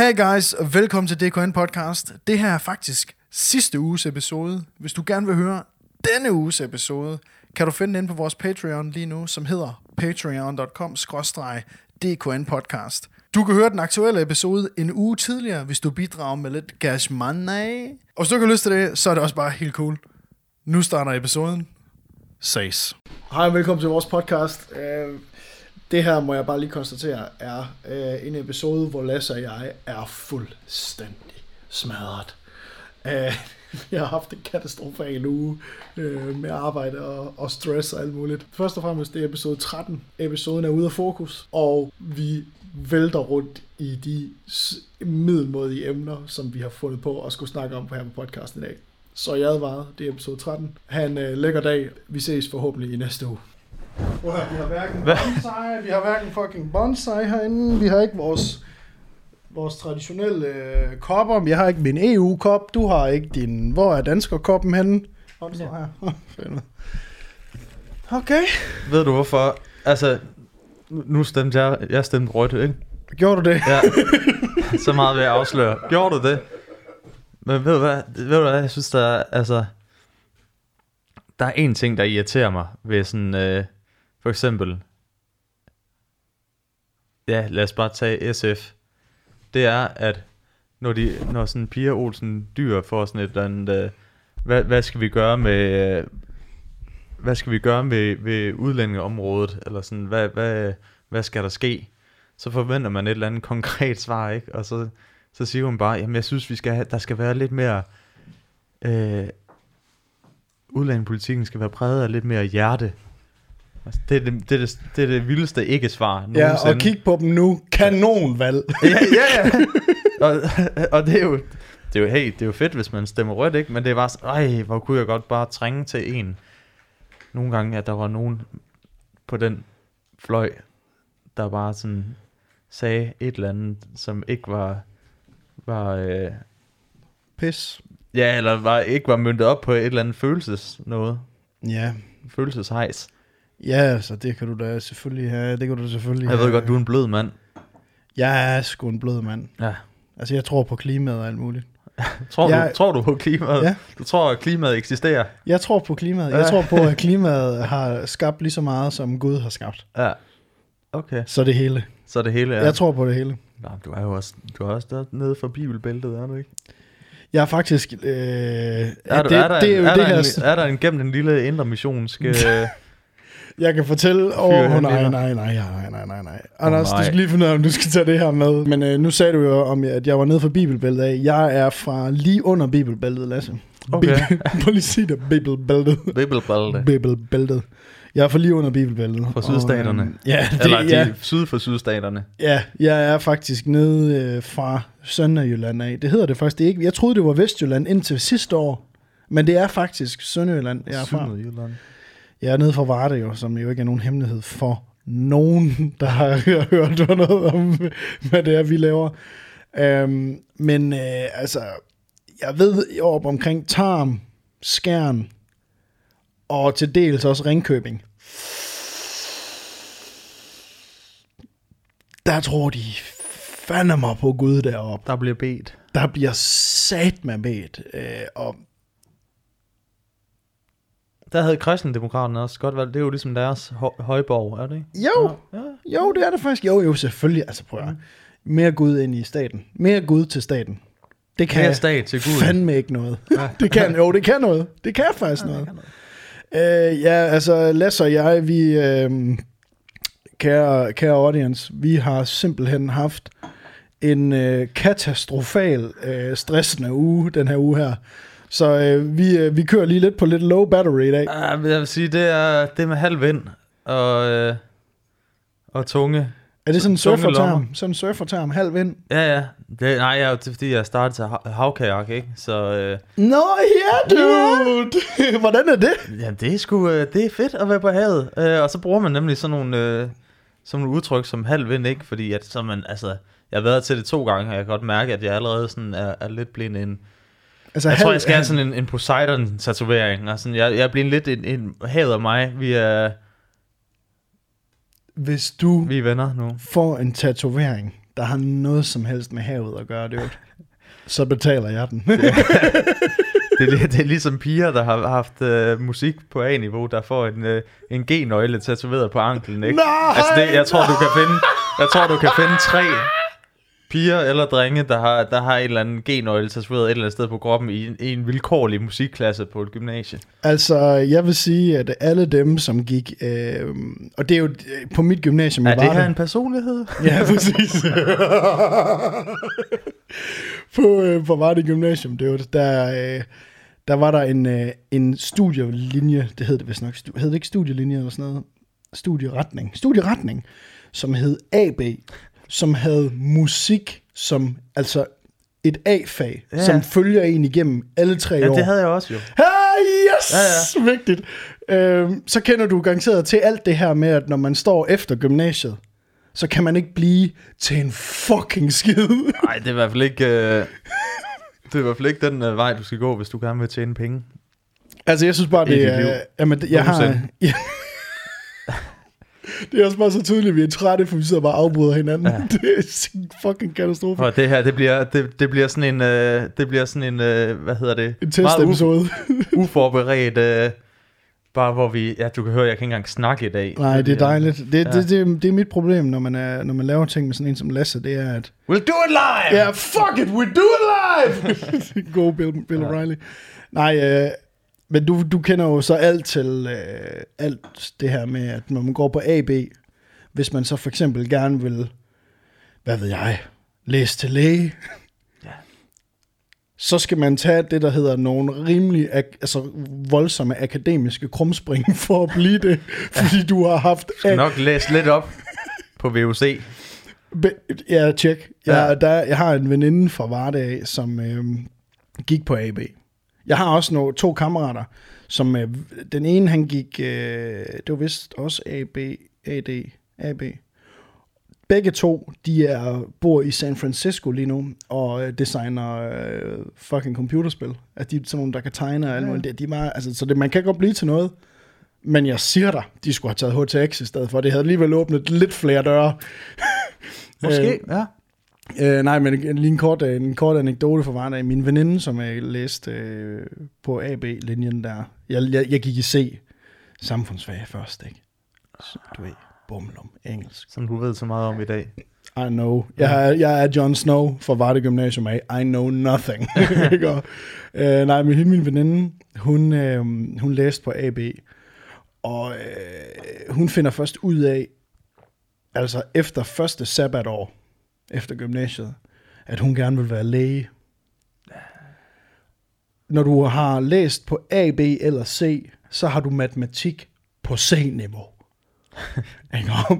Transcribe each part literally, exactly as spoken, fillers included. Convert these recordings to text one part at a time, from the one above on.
Hey guys, og velkommen til D K N Podcast. Det her er faktisk sidste uges episode. Hvis du gerne vil høre denne uges episode, kan du finde den inde på vores Patreon lige nu, som hedder patreon dot com slash D K N podcast. Du kan høre den aktuelle episode en uge tidligere, hvis du bidrager med lidt cash money. Og hvis du ikke har lyst til det, så er det også bare helt cool. Nu starter episoden. Ses. Hej og velkommen til vores podcast. Det her, må jeg bare lige konstatere, er øh, en episode, hvor Lasse og jeg er fuldstændig smadret. Øh, jeg har haft en katastrofe af en uge øh, med arbejde og, og stress og alt muligt. Først og fremmest, det er episode tretten. Episoden er ude af fokus, og vi vælter rundt i de middelmådige emner, som vi har fundet på og skulle snakke om her på podcasten i dag. Så jeg advarer, det er episode tretten. Han øh, lækker dag. Vi ses forhåbentlig i næste uge. Wow, vi har hverken bonsai, vi har hverken fucking bonsai herinde, vi har ikke vores, vores traditionelle øh, kopper, jeg har ikke min E U-kop, du har ikke din, hvor er danskerkoppen henne? Hvor står her? Okay. Ved du hvorfor? Altså, nu stemte jeg, jeg stemte rødt, ikke? Gjorde du det? Ja, så meget vil jeg afsløre. Gjorde du det? Men ved du hvad, ved du hvad? Jeg synes der er, altså... Der er en ting, der irriterer mig ved sådan, øh, for eksempel, ja, lad os bare tage S F. Det er, at når, de, når sådan Pia Olsen Dyr får sådan et eller andet, øh, hvad, hvad skal vi gøre med, øh, hvad skal vi gøre ved, ved udlændingeområdet, eller sådan, hvad, hvad, hvad skal der ske? Så forventer man et eller andet konkret svar, ikke? Og så, så siger hun bare, jamen jeg synes, vi skal have, der skal være lidt mere... Øh, udlændingepolitikken skal være præget af lidt mere hjerte. Altså, det, er det, det, er det, det er det vildeste ikke-svar nogensinde. Ja, og kig på dem nu. Kanonvalg. ja, ja, ja. Og, og det, er jo, det, er jo, hey, det er jo fedt, hvis man stemmer rødt, ikke? Men det er bare sådan, ej, hvor kunne jeg godt bare trænge til en. Nogle gange, at der var nogen på den fløj, der bare sådan sagde et eller andet, som ikke var... var øh, pis. Ja, eller var, ikke var møntet op på et eller andet følelses noget. Ja. Følelseshejs. Ja, så det kan du da selvfølgelig have. Det kan du da selvfølgelig Jeg have. ved godt, du er en blød mand. Jeg er sgu en blød mand. Ja. Altså, jeg tror på klimaet og alt muligt. tror, jeg, du, tror du på klimaet? Ja. Du tror, at klimaet eksisterer? Jeg tror på klimaet. Ja. Jeg tror på, at klimaet har skabt lige så meget, som Gud har skabt. Ja. Okay. Så det hele. Så det hele, ja. Jeg tror på det hele. Nej, du er jo også, du er også dernede for Bibelbæltet, er du ikke? Jeg er faktisk... Øh, er, er, det, der, det, det er, jo er, det der her... en, er der en gennem den lille indre missionske... Øh, jeg kan fortælle... Åh, oh, nej, nej, nej, nej, nej, nej, nej. Anders, oh, nej. Du skal lige finde ud af, om du skal tage det her med. Men øh, nu sagde du jo, om, at jeg var nede for Bibelbæltet af. Jeg er fra lige under Bibelbæltet, Lasse. Okay. Prøv lige sige det. Bibelbæltet. Bibelbæltet. Bibelbæltet. Jeg er fra lige under Bibelbæltet. Fra sydstaterne. Og, øh, ja, det, Eller ja. De, syd for sydstaterne. Ja, jeg er faktisk nede øh, fra Sønderjylland af. Det hedder det faktisk det ikke. Jeg troede, det var Vestjylland indtil sidste år. Men det er faktisk Sønderjylland, jeg er fra. Sønderjylland. Jeg er nede fra Varde, jo, som jo ikke er nogen hemmelighed for nogen, der har hørt noget om, hvad det er, vi laver. Øhm, men øh, altså, jeg ved op omkring Tarm, Skjern, og til dels også Ringkøbing. Der tror de fandme mig på Gud deroppe. Der bliver bedt. Der bliver sat med bedt. Øh, og der havde kristendemokraterne også godt valgt. Det er jo ligesom deres hø- højborg, er det ikke? Jo, ja. Ja. jo, det er det faktisk. Jo, jo, selvfølgelig. Altså prøv at mere Gud ind i staten. Mere Gud til staten. Det kan stat til Gud. Fandme ikke noget. Ja. det kan, jo, det kan noget. Det kan faktisk ja, noget. Det kan noget. Øh, ja, altså Lasse og jeg, vi, øh, kære, kære audience, vi har simpelthen haft en øh, katastrofal øh, stressende uge, den her uge her. Så øh, vi, øh, vi kører lige lidt på lidt low battery i dag. Jeg vil sige, det er, det er med halv vind og, øh, og tunge. Er det sådan en surferterm? Sådan en surferterm, halv vind? Ja, ja. Det, nej, jeg, det er fordi, jeg startede til hav- havkajak, ikke? Så... Øh... Nå, ja, dude! Yeah. Hvordan er det? Jamen, det er sgu... Øh, det er fedt at være på havet. Øh, og så bruger man nemlig sådan nogle, øh, sådan nogle udtryk som halv vind, ikke? Fordi at så man... Altså, jeg har været til det to gange, og jeg kan godt mærke, at jeg allerede sådan er, er lidt blevet en... Altså, jeg halv... tror, jeg skal have sådan en, en Poseidon-tatovering. Og sådan, jeg, jeg er blevet lidt en, en havet af mig. Vi er... Hvis du får en tatovering, der har noget som helst med havet at gøre, det, så betaler jeg den. det, er, det er ligesom piger, der har haft uh, musik på A-niveau, der får en, uh, en G-nøgle tatoveret på anklen, ikke? Nej, altså det, jeg, tror, du kan finde, jeg tror, du kan finde tre piger eller drenge, der har, der har en eller anden G-nøgle tatoveret et eller andet sted på kroppen i en, i en vilkårlig musikklasse på et gymnasie. Altså, jeg vil sige, at alle dem, som gik... Øh, og det er jo på mit gymnasium... Er det her en personlighed? Ja, præcis. På, øh, på Vardag Gymnasium, det var, der, øh, der var der en, øh, en studielinje, det hed det vist nok, stu, hed det ikke studielinje eller sådan noget, studieretning, studieretning, som hed A B, som havde musik som, altså et A-fag, ja, som følger en igennem alle tre ja, år. Ja, det havde jeg også jo. Ah, yes! Ja, ja. Vigtigt. Øh, så kender du garanteret til alt det her med, at når man står efter gymnasiet, så kan man ikke blive til en fucking skid. Nej, det er i hvert fald ikke, øh, det er i hvert fald ikke den øh, vej, du skal gå, hvis du gerne vil tjene penge. Altså, jeg synes bare, det er... Øh, jamen, det, jeg har... Ja, det er også bare så tydeligt, vi er trætte, for vi sidder bare og afbryder hinanden. Ja. Det er en fucking katastrofe. Og det her, det bliver, det, det bliver sådan en... Øh, det bliver sådan en... Øh, hvad hedder det? En testepisode. Uforberedt... Øh, Bare hvor vi, ja, du kan høre, jeg kan ikke engang snakke i dag. Nej, det er dejligt. Det, ja. det, det, det er mit problem, når man, er, når man laver ting med sådan en som Lasse, det er at... We'll do it live! Ja, yeah, fuck it, we'll do it live! Go Bill, Bill ja. O'Reilly. Nej, øh, men du, du kender jo så alt til øh, alt det her med, at når man går på A B, hvis man så for eksempel gerne vil, hvad ved jeg, læse til læge... så skal man tage det, der hedder nogle rimelig, altså voldsomme akademiske krumspring for at blive det, fordi ja. du har haft... Du skal nok læse lidt op på V U C. Be, ja, tjek. Jeg, ja. Der, jeg har en veninde fra Varde, som øh, gik på A B. Jeg har også nogle, to kammerater, som... Øh, den ene, han gik... Øh, det var vist også A B, A D, A B... Begge to, de er, bor i San Francisco lige nu, og designer øh, fucking computerspil. At de er sådan nogle, der kan tegne og alt muligt. Ja. De er meget, altså, så det, man kan godt blive til noget. Men jeg siger dig, de skulle have taget H T X i stedet for. Det havde alligevel åbnet lidt flere døre. Måske, øh, ja. Øh, nej, men lige en kort, en kort anekdote for Vardag. Min veninde, som jeg læste øh, på A B-linjen der. Jeg, jeg, jeg gik i C. Samfundsfag først, ikke? Så, du ved... Bumlum, engelsk. Som du ved så meget om i dag. I know. Jeg, jeg er Jon Snow fra Varde Gymnasium af. I know nothing. Og, øh, nej, men min veninde, hun, øh, hun læste på A B, og øh, hun finder først ud af, altså efter første sabbatår, efter gymnasiet, at hun gerne vil være læge. Når du har læst på A, B eller C, så har du matematik på C-niveau.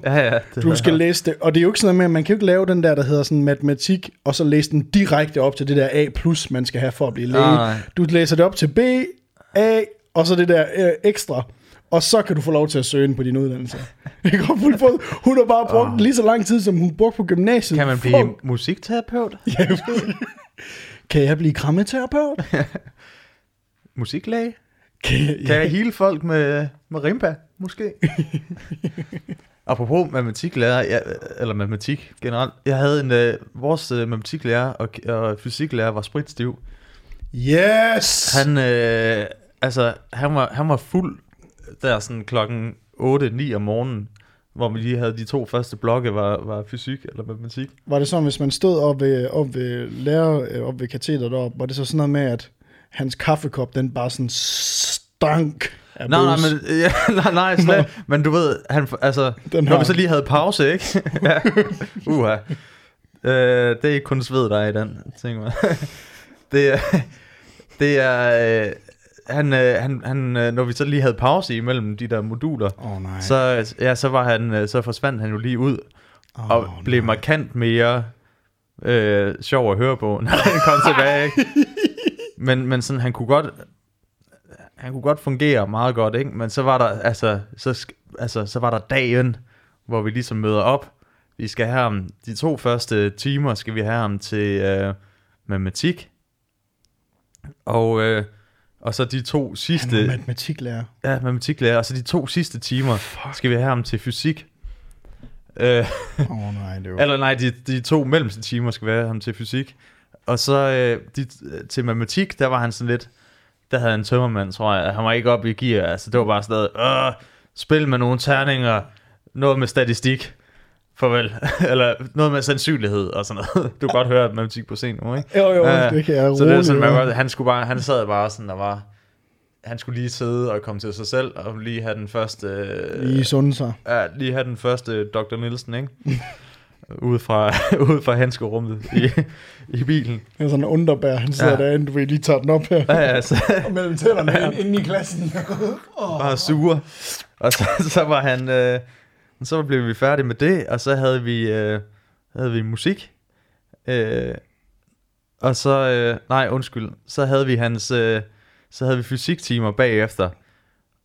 ja, ja, du skal læse det. Og det er jo ikke sådan noget med, man kan jo ikke lave den der, der hedder sådan matematik, og så læse den direkte op til det der A plus, man skal have for at blive læge. Nej. Du læser det op til B, A, og så det der øh, ekstra, og så kan du få lov til at søge ind på din uddannelse. Hun har bare brugt oh. lige så lang tid, som hun brugte på gymnasiet. Kan man blive for... musikterapeut? Ja. Kan jeg blive krammeterapeut? Musiklæge? Kan jeg, ja. kan jeg hele folk med, med rimba? Måske. Apropos matematiklærer, jeg, eller matematik generelt. Jeg havde en, øh, vores øh, matematiklærer og, og fysiklærer var spritstiv. Yes! Han, øh, altså, han, var, han var fuld der sådan klokken otte ni om morgenen, hvor vi lige havde de to første blokke, var, var fysik eller matematik. Var det sådan, hvis man stod op ved, op ved lærer, op ved katedret deroppe, var det så sådan noget med, at hans kaffekop, den bare sådan stank? Nej, nej, men, ja, nej, nej, slet, men du ved, han, altså, når vi så lige havde pause, ikke? ja. Uha. Øh, det er ikke kun sved, der er i den, tænker man. det er, det er øh, han, øh, han, han, øh, når vi så lige havde pause imellem de der moduler, oh, nej. så, ja, så, var han, øh, så forsvandt han jo lige ud, oh, og nej. blev markant mere øh, sjov at høre på, når han kom tilbage, ikke? Men, men sådan, han kunne godt... Han kunne godt fungere meget godt, ikke? Men så var der altså så altså så var der dagen, hvor vi ligesom møder op. Vi skal have ham de to første timer, skal vi have ham til øh, matematik. Og øh, og så de to sidste Han er matematiklærer. Ja, matematiklærer, og så de to sidste timer Fuck. skal vi have ham til fysik. Øh, oh, nej, det var... Eller nej, de, de to mellemste timer skal være ham til fysik. Og så øh, de, til matematik, der var han sådan lidt... Der havde en tømmermand, tror jeg. Han var ikke oppe i gear. Altså, det var bare sådan noget... Øh, spil med nogle terninger. Noget med statistik. Farvel. Eller noget med sandsynlighed og sådan noget. Du kan godt høre matematik på scenen nu, ikke? Jo, jo, øh, det kan jeg. Så roligt, det er sådan, man godt, han, skulle bare, han sad bare sådan, der var... Han skulle lige sidde og komme til sig selv og lige have den første... Øh, lige sunde sig. Ja, lige have den første doktor Nielsen, ikke? Ude fra, ude fra handskerummet i, i bilen. Det er sådan en underbær, han sidder ja. derinde, du vil lige tage den op her. Ja, ja, så, og mellem tænderne ja. inde i klassen. oh. Bare sure. Og så, så var han... Øh, så blev vi færdige med det, og så havde vi, øh, havde vi musik. Øh, og så... Øh, nej, undskyld. Så havde vi hans... Øh, Så havde vi fysiktimer bagefter.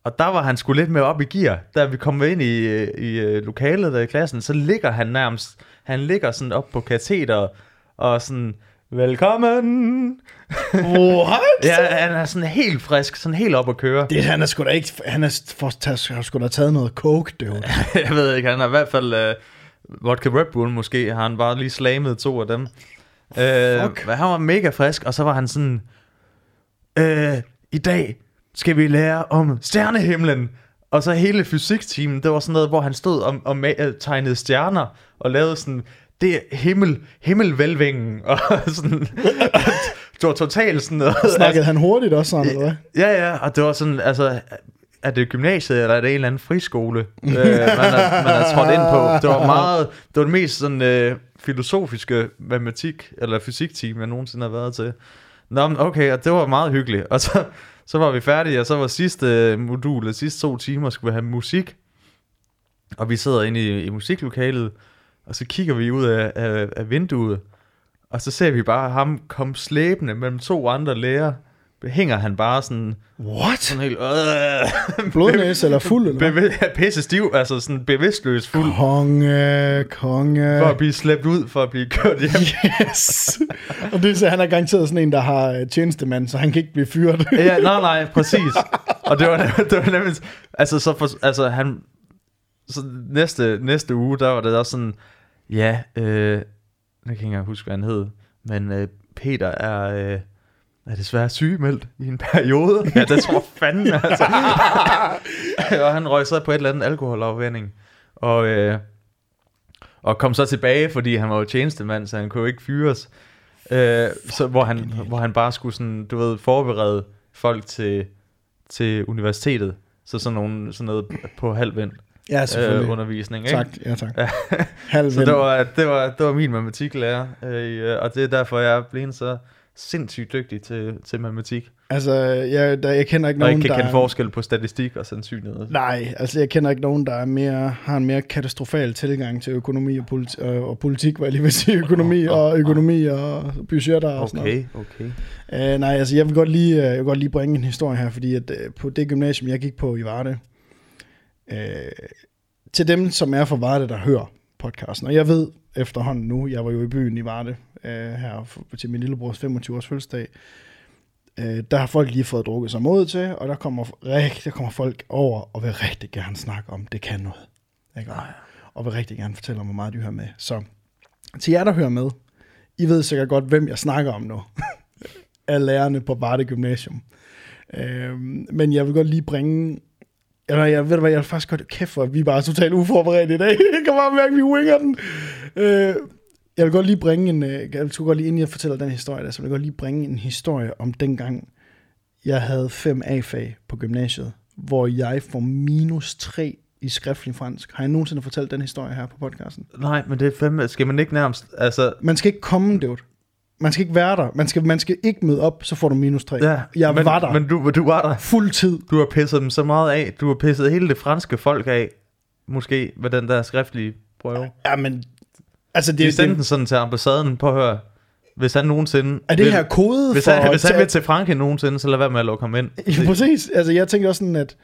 Og der var han sgu lidt mere op i gear. Da vi kom ind i, i lokalet der i klassen, så ligger han nærmest... Han ligger sådan op på kateter og sådan... Velkommen! What? Ja, han er sådan helt frisk, sådan helt op at køre. Det, han er sgu da ikke... Han har sgu da taget noget coke, det var. Jeg ved ikke, han har i hvert fald... Uh, vodka Red Bull måske, har han bare lige slammet to af dem. Uh, han var mega frisk, og så var han sådan... Uh, I dag skal vi lære om stjernehimlen. Og så hele fysiktimen, det var sådan noget, hvor han stod og, og ma- tegnede stjerner og lavede sådan, det er himmel, himmelvælvingen og sådan, og det var totalt sådan noget. Snakkede altså, han hurtigt også sådan, eller hvad? Ja, ja, og det var sådan, altså, er det gymnasiet, eller er det en eller anden friskole, øh, man er, man er trådt ind på? Det var meget, det var det mest sådan øh, filosofiske matematik, eller fysiktime, jeg nogensinde har været til. Nå, okay, og det var meget hyggeligt. Og så, så var vi færdige, og så var sidste modul, de sidste to timer, skulle vi have musik. Og vi sidder inde i, i musiklokalet, og så kigger vi ud af, af, af vinduet, og så ser vi bare ham komme slæbende mellem to andre lærere. Hænger han bare sådan... What? Sådan helt... Øh, blodnæs eller fuld, eller hvad? Bev- pisse stiv, altså sådan bevidstløs fuld. Konge, konge. For at blive slæbt ud, for at blive kørt hjem. Yes! Og det så han er garanteret sådan en, der har tjenestemand, så han kan ikke blive fyret. Ja, nej, nej, præcis. Og det var, det var nemlig... Altså, så for, altså han... Så næste, næste uge, der var det også sådan... Ja, øh... jeg kan ikke engang huske, hvad han hed. Men øh, Peter er... Øh, er desværre sygemeldt i en periode. Ja, det tror fanden, altså. Og han røg så på et eller andet alkoholafvænning. Og, øh, og kom så tilbage, fordi han var jo tjenestemand, så han kunne jo ikke fyres. Øh, så, hvor, han, hvor han bare skulle sådan, du ved, forberede folk til, til universitetet. Så sådan, nogle, sådan noget på halvvind. Ja, selvfølgelig. Øh, undervisning, ikke? Tak, ja tak. Så det var, det, var, det var min matematiklærer. Øh, og det er derfor, jeg blev så... sindssygt dygtig til, til matematik. Altså, jeg, der, jeg kender ikke og nogen, ikke der... Og ikke kan kende forskel på statistik og sandsynlighed. Nej, altså jeg kender ikke nogen, der er mere, har en mere katastrofal tilgang til økonomi og, politi- og politik, hvad jeg lige vil sige, økonomi oh, oh, og økonomi oh. og budgetter og okay, sådan noget. Okay, okay. Uh, nej, altså jeg vil, godt lige, jeg vil godt lige bringe en historie her, fordi at, uh, på det gymnasium, jeg gik på i Varde, uh, til dem, som er fra Varde, der hører podcasten, og jeg ved efterhånden nu, jeg var jo i byen i Varde, her til min lillebrors femogtyve års fødselsdag, der har folk lige fået drukket sig mod til, og der kommer, der kommer folk over og vil rigtig gerne snakke om, det kan noget. Ikke? Og vil rigtig gerne fortælle om, hvor meget de hører med. Så til jer, der hører med, I ved sikkert godt, hvem jeg snakker om nu, af lærerne på Varde Gymnasium. Men jeg vil godt lige bringe... Eller jeg ved hvad, jeg er faktisk godt... Kæft, for vi er bare totalt uforberedte i dag. Jeg kan bare mærke, vi winger den. Jeg vil godt lige bringe en, jeg skulle godt lige, inden jeg fortæller den historie der, så vil jeg godt lige bringe en historie om dengang, jeg havde fem A-fag på gymnasiet, hvor jeg får minus tre i skriftlig fransk. Har jeg nogensinde fortalt den historie her på podcasten? Nej, men det er fem, skal man ikke nærmest, altså... Man skal ikke komme, dude. Man skal ikke være der. Man skal, man skal ikke møde op, så får du minus tre. Ja, jeg men, var der. Men du, du var der. Fuld tid. Du har pisset dem så meget af. Du har pisset hele det franske folk af, måske, med den der skriftlige prøve. Ja, men... Altså, det, de sendte det, den sådan til ambassaden på at høre, hvis han nogensinde... Er det vil, her kode hvis for... Han, hvis han tage... vil til Frankrig nogensinde, så lad være med at lukke ham ind. Ja, præcis. Altså, jeg tænkte også sådan, at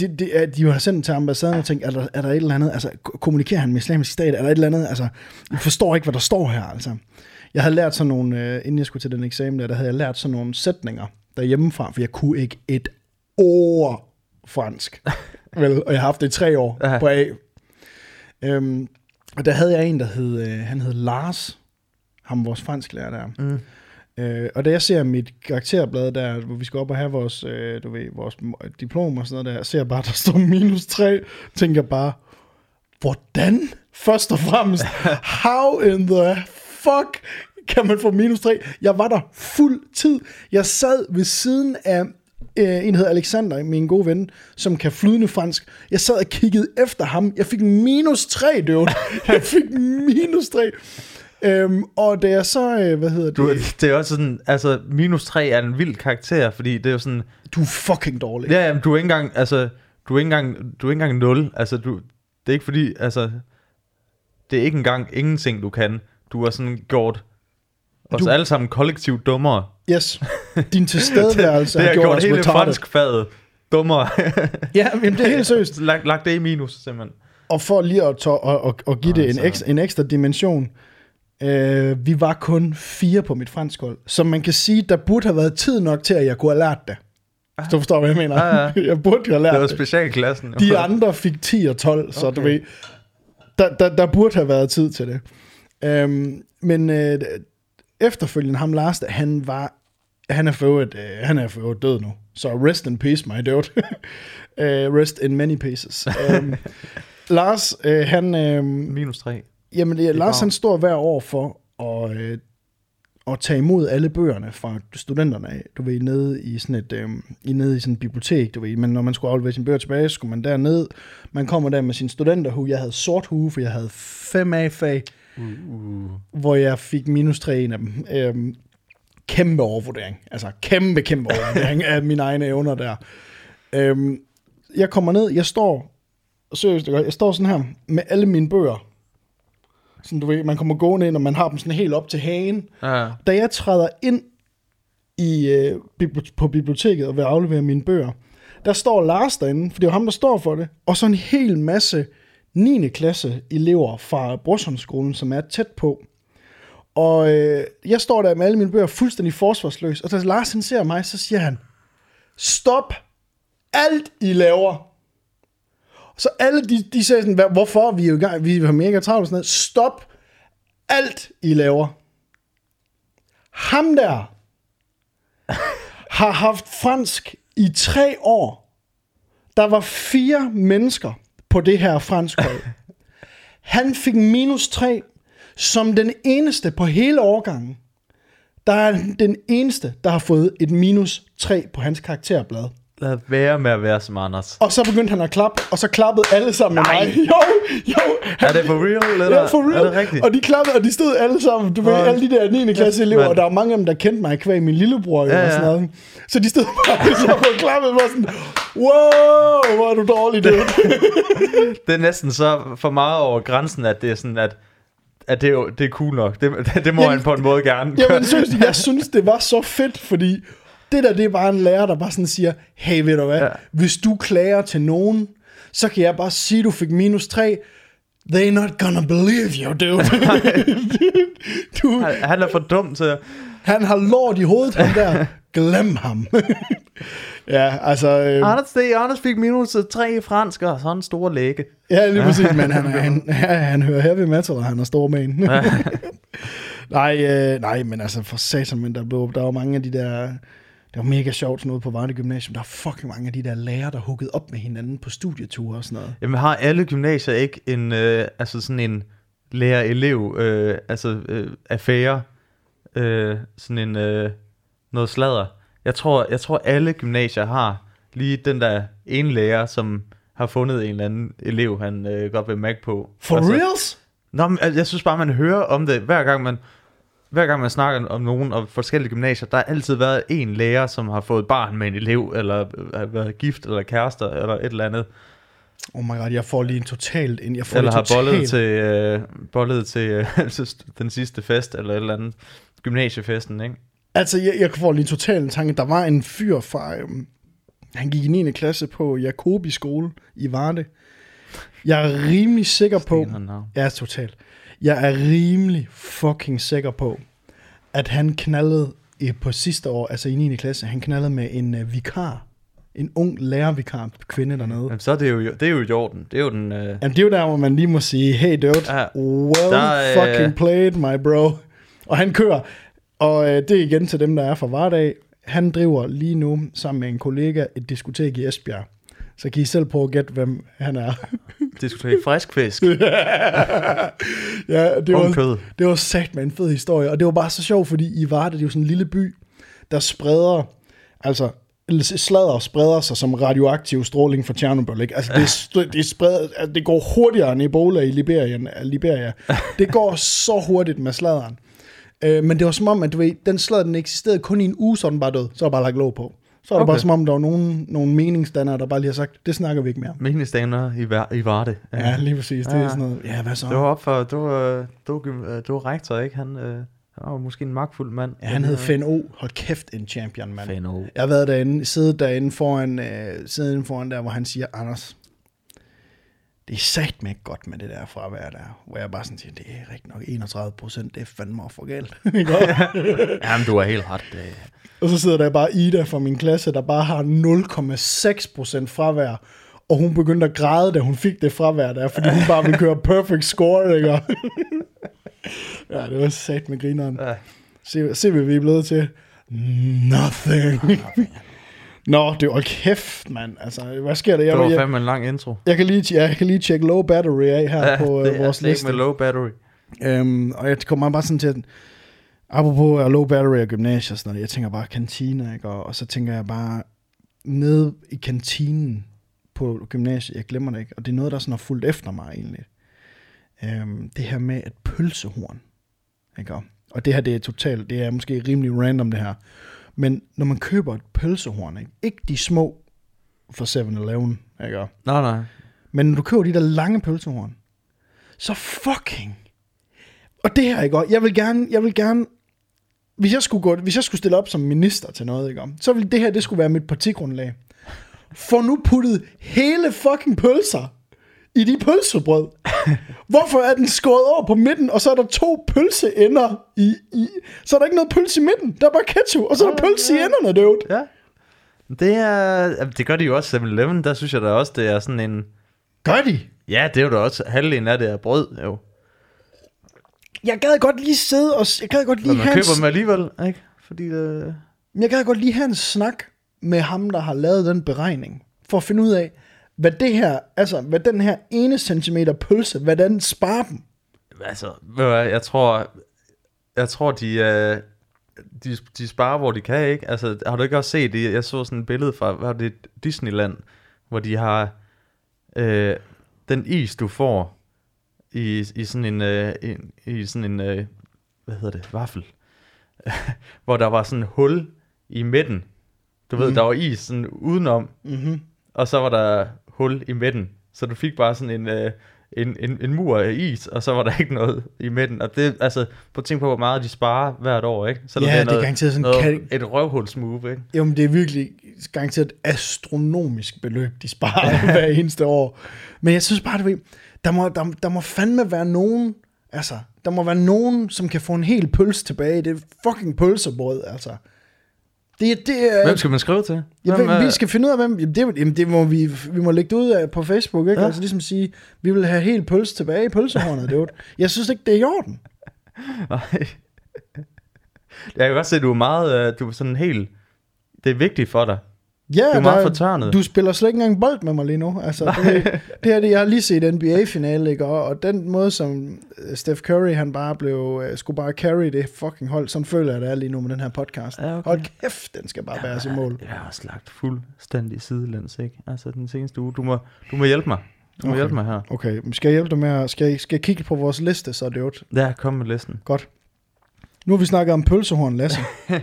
de, de, de jo har sendt den til ambassaden og tænkt, er der, er der et eller andet... Altså, kommunikerer han med islamisk stat? Er der et eller andet... Altså, jeg forstår ikke, hvad der står her, altså. Jeg havde lært sådan nogle... Inden jeg skulle til den eksamen der, der havde jeg lært sådan nogle sætninger derhjemmefra, for jeg kunne ikke et ord fransk. Vel, og jeg har haft det i tre år på A. Øhm, og der havde jeg en, der hed, øh, han hed Lars, ham vores fransklærer der. Mm. Øh, og da jeg ser mit karakterblad der, hvor vi skal op og have vores, øh, du ved, vores diplom og sådan noget der, ser jeg bare, der står minus tre, tænker bare, hvordan? Først og fremmest, how in the fuck kan man få minus tre? Jeg var der fuld tid. Jeg sad ved siden af øh, en, der hed Alexander, min gode ven, som kan flydende fransk. Jeg sad og kiggede efter ham. Jeg fik minus tre, dude. Jeg fik minus tre. Øhm, og det er så, øh, hvad hedder det? Du, det er også sådan, altså minus tre er en vild karakter, fordi det er jo sådan... Du er fucking dårlig. Ja, jamen, du er ikke engang, altså, du er ikke engang, du er ikke engang nul. Altså, du, det er ikke fordi, altså, det er ikke engang ingenting, du kan. Du har sådan gjort os du... alle sammen kollektivt dummere. Yes, din tilstedeværelse det, det har gjort, gjort hele franskfaget dummere. Ja, men det er helt seriøst. Lagt, lagt det i minus, simpelthen. Og for lige at tå- og, og, og give altså. det en ekstra, en ekstra dimension... Uh, vi var kun fire på mit fransk hold, så man kan sige, der burde have været tid nok til, at jeg kunne have lært det. Ah. Du forstår, hvad jeg mener? Ah, ja. Jeg burde jo have lært det. Var specialklassen. De andre fik ti og tolv, okay. Så du ved, der, der, der burde have været tid til det. Um, men uh, efterfølgende, ham Lars, han var, han er for øvrigt, uh, han er for øvrigt død nu. Så rest in peace, my dude. uh, rest in many pieces. Um, Lars, uh, han... Um, minus tre. Jamen, ja, Lars han står hver år for at, øh, at tage imod alle bøgerne fra studenterne af. Du ved, nede i sådan et øh, nede i sådan et bibliotek, du ved. Men når man skulle aflevere sine bøger tilbage, skulle man derned. Man kommer der med sin studenterhue. Jeg havde sort hue, for jeg havde fem A-fag, uh, uh. hvor jeg fik minus tre en af dem. Æm, kæmpe overvurdering. Altså kæmpe, kæmpe overvurdering af mine egne evner der. Æm, jeg kommer ned, jeg står, seriøst, jeg står sådan her med alle mine bøger. Sådan, du ved, man kommer gående ind, og man har dem sådan helt op til hagen. Ja. Da jeg træder ind i, øh, på biblioteket og vil aflevere mine bøger, der står Lars derinde, for det er jo ham, der står for det, og så en hel masse niende klasse elever fra Brugshunderskolen, som er tæt på. Og øh, jeg står der med alle mine bøger fuldstændig forsvarsløs, og da Lars han ser mig, så siger han, stop alt, I laver. Så alle de, de siger sådan, hvorfor vi er jo i gang, vi har mega travlt og sådan noget. Stop alt, I laver. Ham der har haft fransk i tre år. Der var fire mennesker på det her fransk hold. Han fik minus tre som den eneste på hele årgangen. Der er den eneste, der har fået et minus tre på hans karakterblad. Lad være med at være som Anders. Og så begyndte han at klappe, og så klappede alle sammen nej. Med mig. Jo, jo. Han, er det for real? Eller? Ja, for real. Er det rigtigt? Og de klappede, og de stod alle sammen. Du ved, oh. alle de der niende klasse elever, og der var mange af dem, der kendte mig kvæg min lillebror, ja, og sådan noget. Ja. Så de stod bare så og klappede og sådan, wow, hvor er du dårlig, det. Det er næsten så for meget over grænsen, at det er sådan, at at det, det er cool nok. Det, det må han på en måde gerne gøre. Jamen, synes, jeg synes, det var så fedt, fordi... Det der, det er bare en lærer, der bare sådan siger, hey, ved du hvad, ja. Hvis du klager til nogen, så kan jeg bare sige, du fik minus tre. They're not gonna believe you, dude. du, han, han er for dum til. Han har lort i hovedet, han der. Glem ham. ja, altså... Øh, Anders, det, Anders fik minus tre fransker, og så en stor læge. Ja, lige præcis, men han, han, han, han hører heavy metal, og han er stor med en. nej, øh, nej, men altså, for satan, men der, blev, der var mange af de der... Det var mega sjovt sådan noget på Vardag Gymnasium. Der er fucking mange af de der lærere, der huggede op med hinanden på studieture og sådan noget. Jamen har alle gymnasier ikke en, øh, altså sådan en lærer-elev, øh, altså øh, affære, øh, sådan en, øh, noget sladder? Jeg tror, jeg tror alle gymnasier har lige den der ene lærer, som har fundet en eller anden elev, han øh, godt vil mærke på. For altså, reals? Nå, men, jeg synes bare, man hører om det, hver gang man... Hver gang man snakker om nogen og forskellige gymnasier, der har altid været en lærer, som har fået barn med en elev, eller har været gift, eller kærester, eller et eller andet. Oh my god, jeg får lige en totalt ind. Jeg får eller har totalt... bollet til, øh, bollet til øh, den sidste fest, eller et eller andet gymnasiefesten, ikke? Altså, jeg, jeg får lige en totalt tanke. Der var en fyr fra, øh, han gik i niende klasse på Jacobi skole i Varde. Jeg er rimelig sikker på... Ja, totalt. Jeg er rimelig fucking sikker på, at han knaldede på sidste år, altså i niende klasse, han knaldede med en uh, vikar, en ung lærervikar kvinde dernede. Jamen, så er det jo det er jo i orden. Det er jo den. Øh... Jamen, det er jo der, hvor man lige må sige, hey dude, ja, well der, fucking øh... played, my bro. Og han kører. Og øh, det er igen til dem, der er fra Vardag. Han driver lige nu sammen med en kollega et diskotek i Esbjerg. Så kan I selv prøve at gætte, hvem han er. Diskotek Friskfisk. Ja, det var, det var sagt med en fed historie. Og det var bare så sjovt, fordi i Varde, det er jo sådan en lille by, der spreder, altså sladder spreder sig som radioaktiv stråling fra Tjernobyl, ikke? Altså det, det, spreder, altså det går hurtigere end Ebola i Liberien, Liberia. Det går så hurtigt med sladderen. Øh, men det var som om, at du ved, den sladder, den eksisterede kun i en uge, så den bare død. Så var bare lagt låg på. Så er det okay. Bare som om, der var nogle, nogle meningsdannere, der bare lige har sagt, det snakker vi ikke mere. Meningsdannere i, var, i Varde. Ja, ja, lige præcis. Det ja, er sådan noget, ja, hvad så? Det var op for, du var, du, du var rektor, ikke? Han, øh, han var måske en magtfuld mand. Ja, han hed Finn O. Hold kæft, en champion, mand. Finn O. Jeg har været derinde, siddet derinde foran, øh, siddet foran der, hvor han siger, Anders, det er satme ikke godt med det der fravær der, hvor jeg bare sådan siger, det er rigtig nok enogtredive procent, det er fandme for galt. Jamen, du er helt ret. Det... Og så sidder der bare Ida fra min klasse, der bare har nul komma seks procent fravær, og hun begyndte at græde, da hun fik det fravær der, fordi hun bare ville køre perfect score, ikke? Ja, det var satme grineren. Se, se hvad vi er blevet til. Nothing. Nå, det var kæft, mand. Altså, hvad sker der? Jeg, det var fandme en lang intro. Jeg kan lige, jeg kan lige tjekke low battery af her, ja, på det uh, vores liste. Med low battery. Øhm, og jeg kommer bare sådan til, at apropos uh, low battery og gymnasier og sådan noget, jeg tænker bare kantiner, ikke? Og, og så tænker jeg bare, nede i kantinen på gymnasiet, jeg glemmer det ikke, og det er noget, der sådan har fulgt efter mig egentlig. Øhm, det her med et pølsehorn, ikke? Og det her, det er totalt, det er måske rimelig random det her. Men når man køber et pølsehorn, ikke, ikke de små fra seven eleven, ikke? Nej, nej. Men når du køber de der lange pølsehorn, så fucking... Og det her, ikke? Jeg vil gerne... Jeg vil gerne hvis, jeg skulle gå, hvis jeg skulle stille op som minister til noget, ikke? Så ville det her, det skulle være mit partigrundlag. For nu puttet hele fucking pølser i de pølsebrød. Hvorfor er den skåret over på midten, og så er der to pølseender i, i... Så er der ikke noget pølse i midten, der er bare ketchup, og så er der pølse i enderne, dude. Ja. Det er... Det gør de jo også seven eleven, der synes jeg da også, det er sådan en... Gør de? Ja, det er jo da også halvdelen af det er brød, jo. Jeg gad godt lige sidde og... Jeg gad godt lige have... Man køber dem alligevel, ikke? Fordi det... Jeg gad godt lige have en snak med ham, der har lavet den beregning, for at finde ud af... Hvad det her, altså, hvad den her ene centimeter pølse, hvordan sparer dem? Altså, jeg tror, jeg tror, de, de, de sparer, hvor de kan, ikke? Altså, har du ikke også set det? Jeg så sådan et billede fra, hvad er det, Disneyland, hvor de har øh, den is, du får i, i sådan en, øh, en, i sådan en øh, hvad hedder det, vaffel, hvor der var sådan et hul i midten. Du ved, mm-hmm. Der var is sådan udenom. Mhm. Og så var der hul i midten. Så du fik bare sådan en, øh, en, en, en mur af is, og så var der ikke noget i midten. Og det, altså, på tænk på, hvor meget de sparer hvert år, ikke? Så ja, det er noget, garanteret sådan noget, kan... et røvhulsmove, ikke? Jo, men det er virkelig garanteret et astronomisk beløb, de sparer hver eneste år. Men jeg synes bare, du ved, der må, der, der må fandme være nogen, altså, der må være nogen, som kan få en hel pølse tilbage. Det er fucking pølsebrød, altså. Det, det er, hvem skal man skrive til? Ja, hvem, er... Vi skal finde ud af, hvem... Jamen det, jamen det må vi, vi må lægge det ud af på Facebook, ikke? Ja. Altså ligesom sige, vi vil have helt pølse tilbage i pølsehornet. Det. Jeg synes ikke, det er i orden. Nej. Jeg kan godt se, du er meget... Du er sådan helt... Det er vigtigt for dig. Ja, du er meget fortørnet. Du spiller slet ikke engang bold med mig lige nu. Altså, det, det her, det, jeg har lige set N B A-finale, ikke? Og, og den måde, som Steph Curry, han bare blev, skulle bare carry det fucking hold. Sådan føler jeg, det er lige nu med den her podcast. Ja, okay. Hold kæft, den skal bare bæres i mål. Jeg har også lagt fuldstændig sidelæns, ikke? Altså, den seneste uge. Du må, du må hjælpe mig. Du må okay. hjælpe mig her. Okay, skal jeg hjælpe dig med at... Skal jeg, skal jeg kigge på vores liste, så er det godt? Ja, kom med listen. Godt. Nu har vi snakket om pølsehorn, Lasse. øh,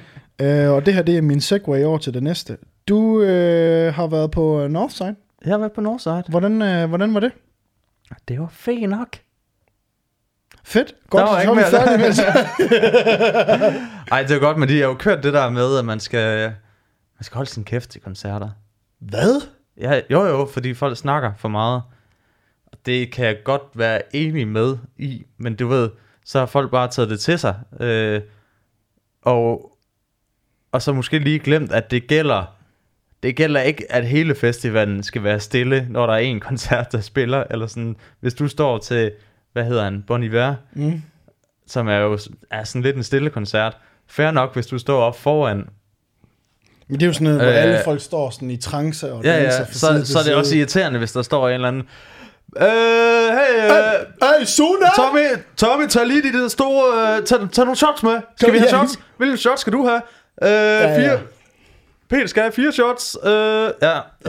og det her, det er min segway over til det næste. Du øh, har været på Northside. Jeg har været på Northside. Hvordan, øh, hvordan var det? Det var fedt nok. Fedt. Godt, der var ikke mere. Ej, det var godt, men de har jo kørt det der med, at man skal, man skal holde sin kæft til koncerter. Hvad? Ja, jo jo, fordi folk snakker for meget. Det kan jeg godt være enig med i, men du ved, så har folk bare taget det til sig. Øh, og, og så måske lige glemt, at det gælder... Det gælder ikke, at hele festivalen skal være stille, når der er en koncert, der spiller, eller sådan. Hvis du står til, hvad hedder han, Bon Iver, mm. som er jo er sådan lidt en stille koncert. Fair nok, hvis du står op foran. Men det er jo sådan noget, øh, hvor alle folk står sådan i trance og ja, danser. Ja, så, side, så, så er det også irriterende, hvis der står en eller anden, Øh, hey, øh, hey, hey, Suna! Tommy, Tommy, tag lige de der store, øh, tag, tag nogle shots med. Skal vi have shots? Hvilke shots skal du have? Øh, ja, fire. Ja. Peter skal have fire shots. Øh, ja, jeg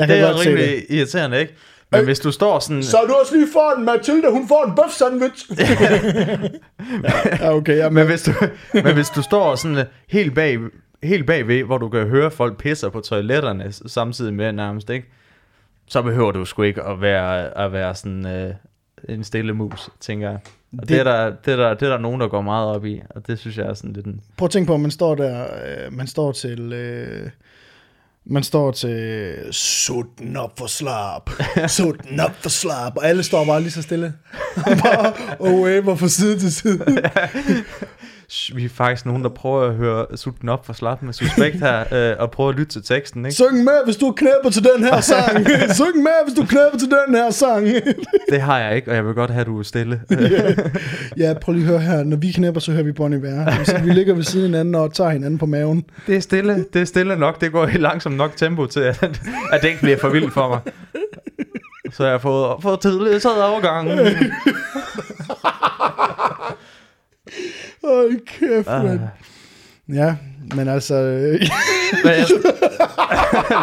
det er rimelig irriterende, ikke? Men øh, hvis du står sådan, så du også lige får en Mathilde, hun får en bøf sandwich. Ja, okay, jeg men hvis du, men hvis du står sådan helt bag, helt bagved, hvor du kan høre folk pisser på toiletterne samtidig med nærmest, ikke? Så behøver du sgu ikke at være, at være sådan øh, en stille mus, tænker jeg. Og det, det, er der, det, er der, det er der nogen, der går meget op i, og det synes jeg er sådan lidt en. Prøv at tænke på, at man står der, øh, man står til, øh, man står til sutten op for slap, sutten op for slap, og alle står bare lige så stille, bare og waver fra side til side. Vi er faktisk nogen, der prøver at høre Sulten op for slap med suspekt her, øh, og prøver at lytte til teksten, ikke? Syng med, hvis du knæpper til den her sang. Syng med, hvis du knæpper til den her sang. Det har jeg ikke, og jeg vil godt have, at du er stille. Yeah. Ja, prøv lige at høre her. Når vi knæpper, så hører vi Bon Iver. Så vi ligger ved siden af hinanden og tager hinanden på maven. Det er stille, det er stille nok. Det går i langsomt nok tempo til, at, at det ikke bliver for vildt for mig. Så jeg har fået, fået tidligere sad overgangen. Åh, kæft, mand. Uh. Ja, men altså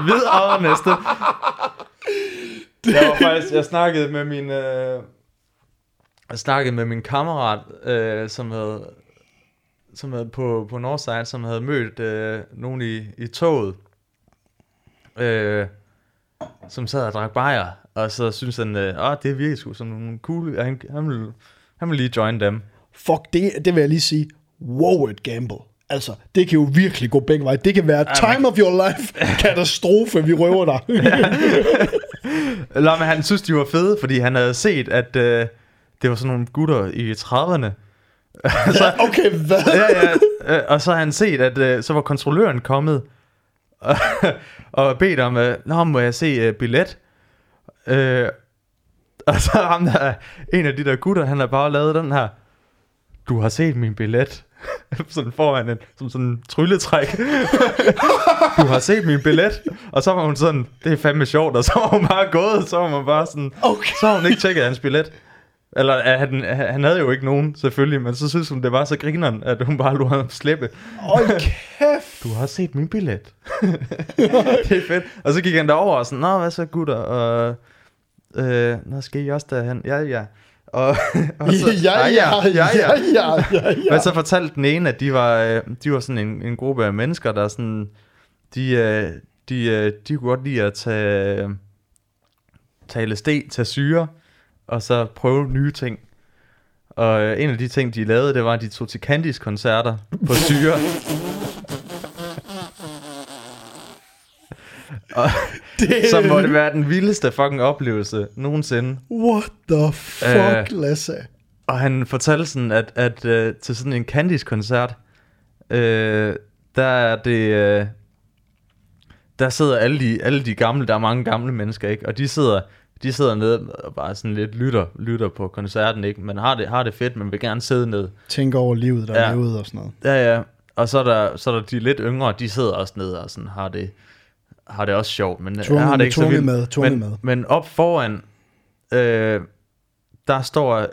vid over næste. Jeg var faktisk, jeg snakkede med min øh, Jeg snakkede med min kammerat øh, Som havde Som havde på, på Northside, som havde mødt øh, nogen i, i toget, øh, som sad og drak bajer. Og så synes han, åh, øh, det er virkelig sgu som nogle cool. Han, han, ville, han ville lige join dem. Fuck, det, det vil jeg lige sige, wow, et gamble. Altså, det kan jo virkelig gå begge veje. Det kan være time of your life, katastrofe, vi røver dig. Eller, men han synes, de var fede, fordi han havde set, at øh, det var sådan nogle gutter i trediverne. Så, ja, okay, hvad? Ja, ja, og så har han set, at øh, så var kontrolløren kommet og, og bedt om, øh, nå, må jeg se øh, billet? Øh, og så ham der, en af de der gutter, han har bare lavet den her, du har set min billet. Sådan foran en, som sådan en trylletræk. Du har set min billet. Og så var hun sådan, det er fandme sjovt. Og så var hun bare gået. Så var hun bare sådan, okay. Så har hun ikke tjekket hans billet. Eller han, han havde jo ikke nogen, selvfølgelig. Men så synes hun, det var så grineren, at hun bare lod ham slippe. Åh, kæft. Du har set min billet. Det er fedt. Og så gik han derover og sådan, nå, hvad så gutter? Og øh, nå, skal I også derhen? Ja, ja. Og, og så, ja, ja, ja, ja, ja, ja, ja, ja. Men så fortalte den ene, at de var, de var sådan en, en gruppe af mennesker, der sådan, de, de, de kunne godt lide at tage, tage L S D, tage syre, og så prøve nye ting. Og en af de ting, de lavede, det var, at de tog til Kandis koncerter på syre. Som måtte være den vildeste fucking oplevelse nogensinde. What the fuck, øh, Lasse? Og han fortalte sådan, at, at øh, til sådan en Kandis-koncert, øh, der er det, øh, der sidder alle de, alle de gamle, der er mange gamle mennesker, ikke? Og de sidder, de sidder nede og bare sådan lidt lytter, lytter på koncerten, ikke? Man har det, har det fedt, man vil gerne sidde ned. Tænk over livet, der ja. er ude og sådan noget. Ja, ja. Og så er der, så er der de lidt yngre, de sidder også nede og sådan har det... har det også sjovt, men tunge, jeg har det ikke så vildt. Med, men, med. men op foran, øh, der står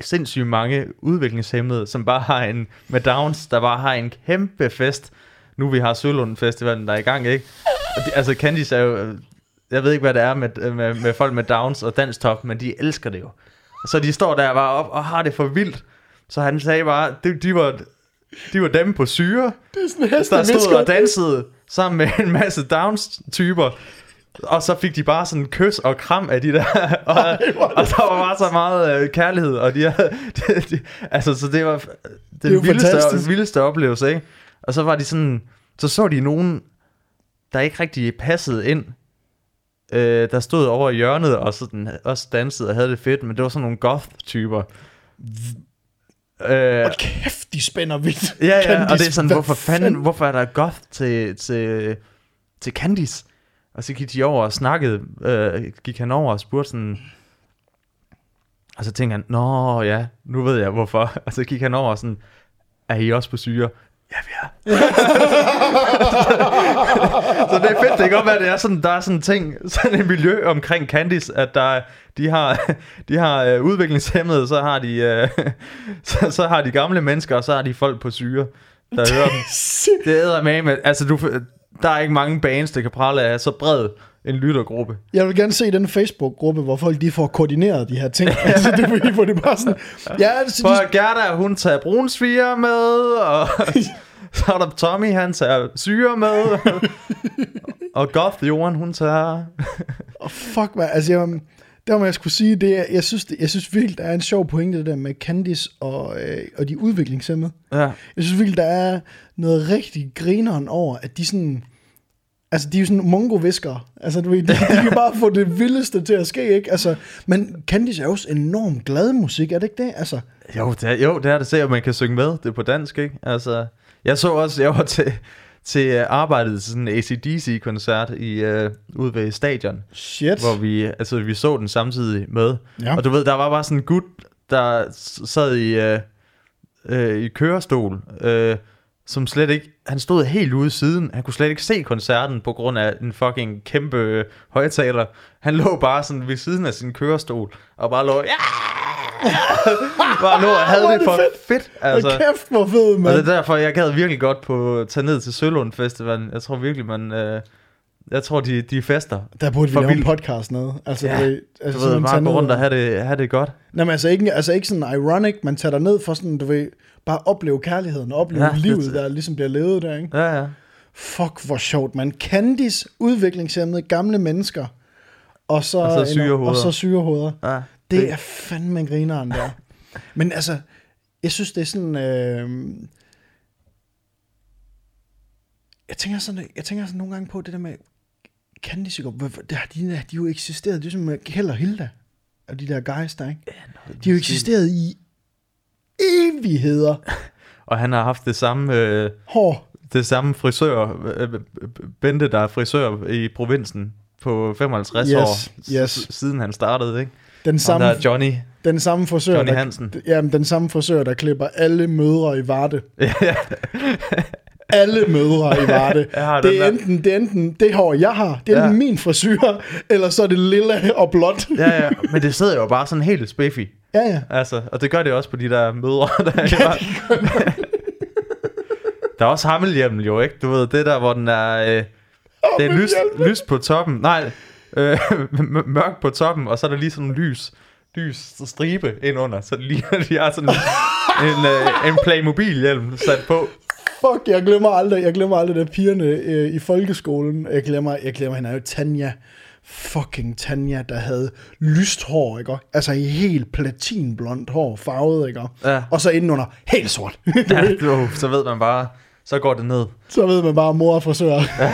sindssygt mange udviklingshæmmede, som bare har en, med Downs, der bare har en kæmpe fest. Nu vi har Sølund Festivalen, der er i gang, ikke? De, altså Kandis er jo, jeg ved ikke hvad det er med, med, med folk med Downs og danstop, men de elsker det jo. Så de står der bare op og har det for vildt. Så han sagde bare, de, de, var, de var dem på syre, der stod mennesker. Og dansede. Sammen med en masse Downs-typer. Og så fik de bare sådan en kys og kram af de der. Og, ej, og der var bare så meget øh, kærlighed. Og de, de, de, altså, så det var den det vildeste, vildeste oplevelse, ikke? Og så var de sådan... Så så de nogen, der ikke rigtig passede ind. Øh, der stod over i hjørnet og sådan, også dansede og havde det fedt. Men det var sådan nogle goth-typer. Øh, og kæft, de spænder vildt. Ja, ja, og det er sådan, hvorfor fanden, hvorfor er der goth til, til, til Kandis. Og så gik de over og snakkede, øh, gik han over og spurgte sådan, og så tænkte han, nå ja, nu ved jeg hvorfor. Og så gik han over og sådan, er I også på syre? Ja, vi er. Så det er fedt, det kan godt være, det er sådan, der er sådan en ting, sådan et miljø omkring Kandis, at der, de har, de har udviklingshæmmede, så har de, så, så har de gamle mennesker, og så har de folk på syre, der hører dem. Det æder med, med, altså du... Der er ikke mange bands, der kan prale af så bred en lyttergruppe. Jeg vil gerne se den Facebook-gruppe, hvor folk de får koordineret de her ting. Altså det vil I få det bare sådan. Ja, så for de... Gerda, hun tager brunsviger med, og så er der Tommy, han tager syre med, og Goth Johan, hun tager... oh, fuck, man. Altså jeg, der må jeg skulle sige, det er, jeg synes, det, jeg synes virkelig, der er en sjov pointe, det der med Kandis og, øh, og de udviklingshemmede. Ja. Jeg synes virkelig, der er noget rigtig grineren over, at de sådan... Altså, de er jo sådan mongo-viskere. Altså, du ved, de, de kan bare få det vildeste til at ske, ikke? Altså, men Kandis er jo også enormt glad musik, er det ikke det? Altså... Jo, det er, jo, det er det, så man kan synge med. Det er på dansk, ikke? Altså, jeg så også, jeg var til... til arbejdet til sådan en A C D C-koncert i, øh, ude ved stadion. Shit. Hvor vi, altså, vi så den samtidig med. Ja. Og du ved, der var bare sådan en gut, der sad i, øh, øh, i kørestol, øh, som slet ikke... Han stod helt ude siden. Han kunne slet ikke se koncerten på grund af en fucking kæmpe øh, højtaler. Han lå bare sådan ved siden af sin kørestol, og bare lå... Ja! Bare lå og havde det for fedt, fedt altså. Kæft hvor fed, mand. Og det er derfor jeg gad virkelig godt på at tage ned til Sølund Festival. Jeg tror virkelig man øh, jeg tror de, de fester. Der burde vi lave en podcast noget. Altså, ja, det, altså du ved, bare gå rundt og have det, have det godt. Nej, men altså ikke, altså ikke sådan ironic. Man tager der ned for sådan, du ved, bare opleve kærligheden, opleve ja, livet det, der ligesom bliver levet der, ikke? Ja, ja. Fuck hvor sjovt, man. Kandis, udviklingshæmmede, gamle mennesker. Og så, og så syrehoveder, og så syrehoveder. Ja. Det, det er fandme grineren der. Men altså, jeg synes, det er sådan... Øh... Jeg, tænker sådan, jeg tænker sådan nogle gange på det der med... Kandis, det har de, de har jo eksisteret. Det er ligesom med Kjell og Hilda. Og de der guys der, ikke? Ja, no, de har jo eksisteret i evigheder. Og han har haft det samme... Øh, Hår. Det samme frisør. Øh, Bente, der er frisør i provinsen på femoghalvtreds yes, år. Yes. Siden han startede, ikke? Den samme, der er Johnny. Den samme frisør, Johnny Hansen. Der, jamen, den samme frisør, der klipper alle mødre i Varde. Alle mødre i Varde. Det er enten, det er enten det hår, jeg har. Det er ja. Enten min frisør, eller så er det lilla og blåt. ja, ja, men det sidder jo bare sådan helt spiffy. Ja, ja. Altså, og det gør det også på de der mødre, der ja, er der er også hammelhjemmel jo, ikke? Du ved, det der, hvor den er... Øh, det er lys, lys på toppen. Nej... Øh, mørk på toppen, og så er der lige sådan en lys, lys stribe ind under, så lige de har sådan en, en, øh, en Playmobil-hjelm sat på. Fuck, jeg glemmer aldrig, jeg glemmer aldrig det pigerne øh, i folkeskolen. Jeg glemmer, jeg glemmer hende er jo Tanja, fucking Tanja, der havde lyst hår, ikke? Altså helt platinblondt hår, farvet, ikke? Ja. Og så indenunder helt sort. Ja, du, så ved man bare, så går det ned. Så ved man bare, mor er frisør. Ja.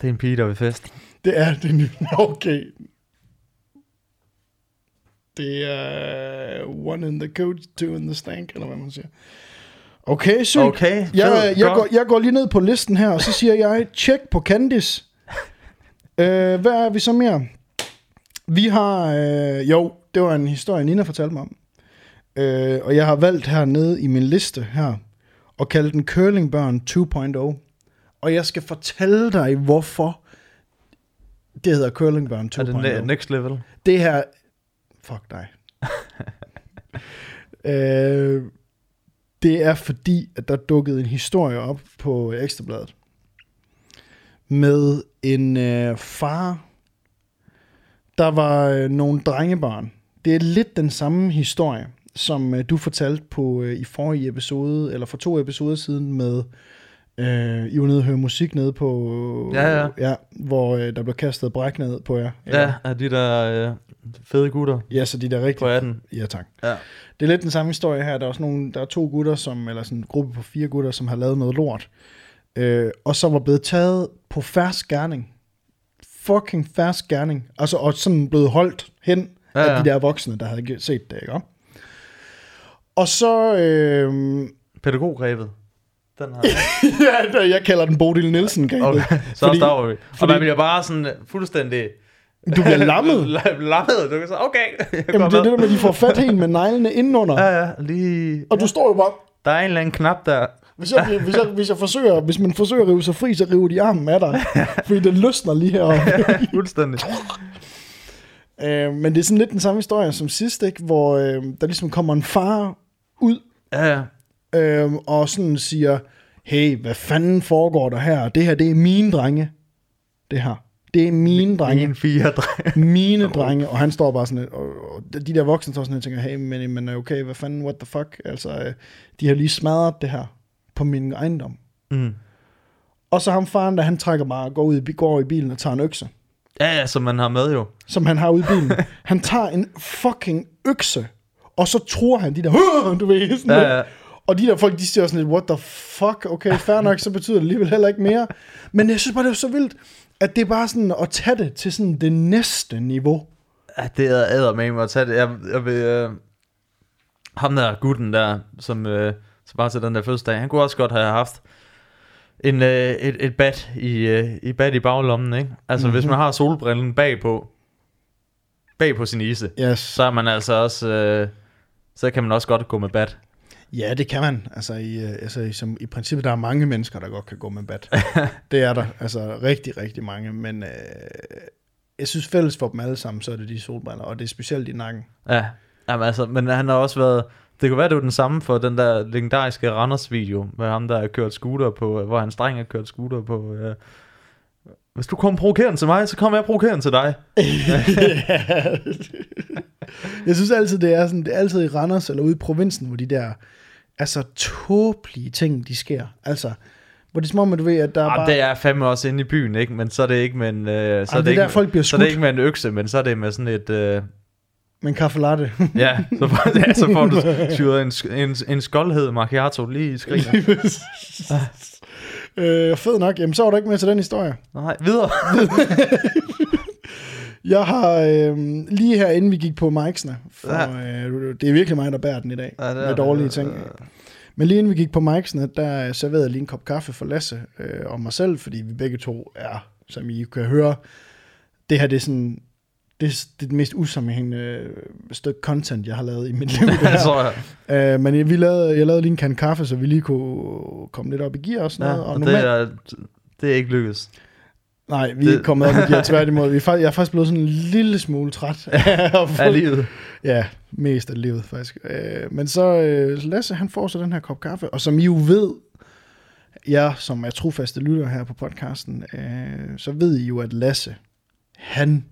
Det er en pige, der er ved festen. Det er det nye. Okay. Det er uh, one in the coat, two in the stank, eller hvad man siger. Okay, sygt. Okay, jeg, jeg, jeg, går, jeg går lige ned på listen her, og så siger jeg, tjek på Kandis. uh, hvad er vi så mere? Vi har, uh, jo, det var en historie, Nina fortalte mig om. Uh, og jeg har valgt hernede i min liste her, og kalde den Curlingbørn to punkt nul. Og jeg skal fortælle dig, hvorfor. Det hedder Curlingbørn to punkt nul. Er det next level? Det her... Fuck dig. øh, det er fordi, at der dukkede en historie op på Ekstrabladet. Med en øh, far. Der var øh, nogle drengebørn. Det er lidt den samme historie, som øh, du fortalte på, øh, i forrige episode, eller for to episoder siden med... Øh, I var nede og høre musik nede på ja, ja. Ja, hvor øh, der blev kastet bræk ned på jer. Ja, ja de der øh, fede gutter. Ja, så de der rigtig på atten. Ja, tak ja. Det er lidt den samme historie her. Der er også nogle, der er to gutter som, eller sådan en gruppe på fire gutter, som har lavet noget lort øh, og som var blevet taget på fersk gerning. Fucking fersk gerning. Altså, og sådan blevet holdt hen ja, ja. Af de der voksne, der havde set det, ikke? Og så øh, pædagogrevet. Den her. Ja, der, jeg kalder den Bodil Nielsen. Okay, så fordi, står vi. Og man bliver bare sådan fuldstændig... Du bliver lammet. Lammet, du kan sige, okay. Jamen, det er det der med, de får fat hen med neglene indenunder. Ja, ja, lige... Og du står jo bare... Der er en eller anden knap, der... Hvis, jeg, hvis, jeg, hvis, jeg forsøger, hvis man forsøger at rive sig fri, så river de armen af dig. Fordi den løsner lige heroppe. Fuldstændig. øh, men det er sådan lidt den samme historie som sidst, ikke? Hvor øh, der ligesom kommer en far ud. Ja, ja. Øh, og sådan siger, hey, hvad fanden foregår der her? Det her, det er mine drenge. Det her. Det er mine drenge. Mine fire drenge. Mine drenge. Og han står bare sådan lidt, og, og de der voksne står sådan lidt og tænker, hey, men, men okay, hvad fanden, what the fuck? Altså, de har lige smadret det her på min ejendom. Mm. Og så ham faren, der han trækker bare, går ud i, går i bilen og tager en økse. Ja, ja, som han har med jo. Som han har ude i bilen. Han tager en fucking økse, og så tror han de der, du ved, sådan ja, ja. Og de der folk, de siger sådan lidt, what the fuck, okay, fair nok, så betyder det alligevel heller ikke mere. Men jeg synes bare, det er så vildt, at det er bare sådan at tage det til sådan det næste niveau. Ja, det er eddermame at tage det. Jeg, jeg vil, øh, ham der gutten der, som, øh, som bare til den der første dag, han kunne også godt have haft en, øh, et, et bat i, øh, i bat i baglommen, ikke? Altså, mm-hmm. Hvis man har solbrillen bagpå, bag på sin ise, yes. Så er man altså også, øh, så kan man også godt gå med bat. Ja, det kan man. Altså, i, altså i, som, i princippet, der er mange mennesker, der godt kan gå med bat. Det er der. Altså rigtig, rigtig mange. Men øh, jeg synes fælles for dem alle sammen, så er det de solbriller, og det er specielt i nakken. Ja, jamen, altså, men han har også været... Det kunne være, det var den samme for den der legendariske Randers-video, med ham, der har kørt scooter på... Hvor hans dreng har kørt scooter på... Øh, hvis du kommer provokerende til mig, så kommer jeg provokerende til dig. Jeg synes altid, det er sådan... Det er altid i Randers, eller ude i provinsen, hvor de der... Altså tåbelige ting, de sker. Altså, hvor det er som om, at du ved, at der er Jamen, bare... det er fandme også inde i byen, ikke? Men så er det ikke med en... Øh, så, Jamen, er det det ikke der, med, folk bliver så er det ikke med en økse, men så er det med sådan et... Øh... Med en kaffe latte. Ja, så får, ja, så får du syret en, en, en skoldhed macchiato lige i skrinet. øh, fed nok. Jamen, så var du ikke med til den historie. Nej, videre. Jeg har øh, lige her, inden vi gik på micsene, for ja. øh, det er virkelig mig, der bærer den i dag, ja, med dårlige det, ting. Det, det. Men lige inden vi gik på micsene, der serverede jeg lige en kop kaffe for Lasse øh, og mig selv, fordi vi begge to er, som I kan høre, det her det er, sådan, det, er det mest usammenhængende stykke content, jeg har lavet i mit liv. Det tror jeg. Øh, men vi lavede, jeg lavede lige en kan kaffe, så vi lige kunne komme lidt op i gear og sådan ja, noget. Og og det, er, det er ikke lykkedes. Nej, vi er ikke kommet af med de her tværtimod. Vi er faktisk, jeg er faktisk blevet sådan en lille smule træt af, af livet. Ja, mest af livet faktisk. Øh, men så øh, Lasse, han får så den her kop kaffe, og som I jo ved, jeg som er trofaste lytter her på podcasten, øh, så ved I jo, at Lasse, han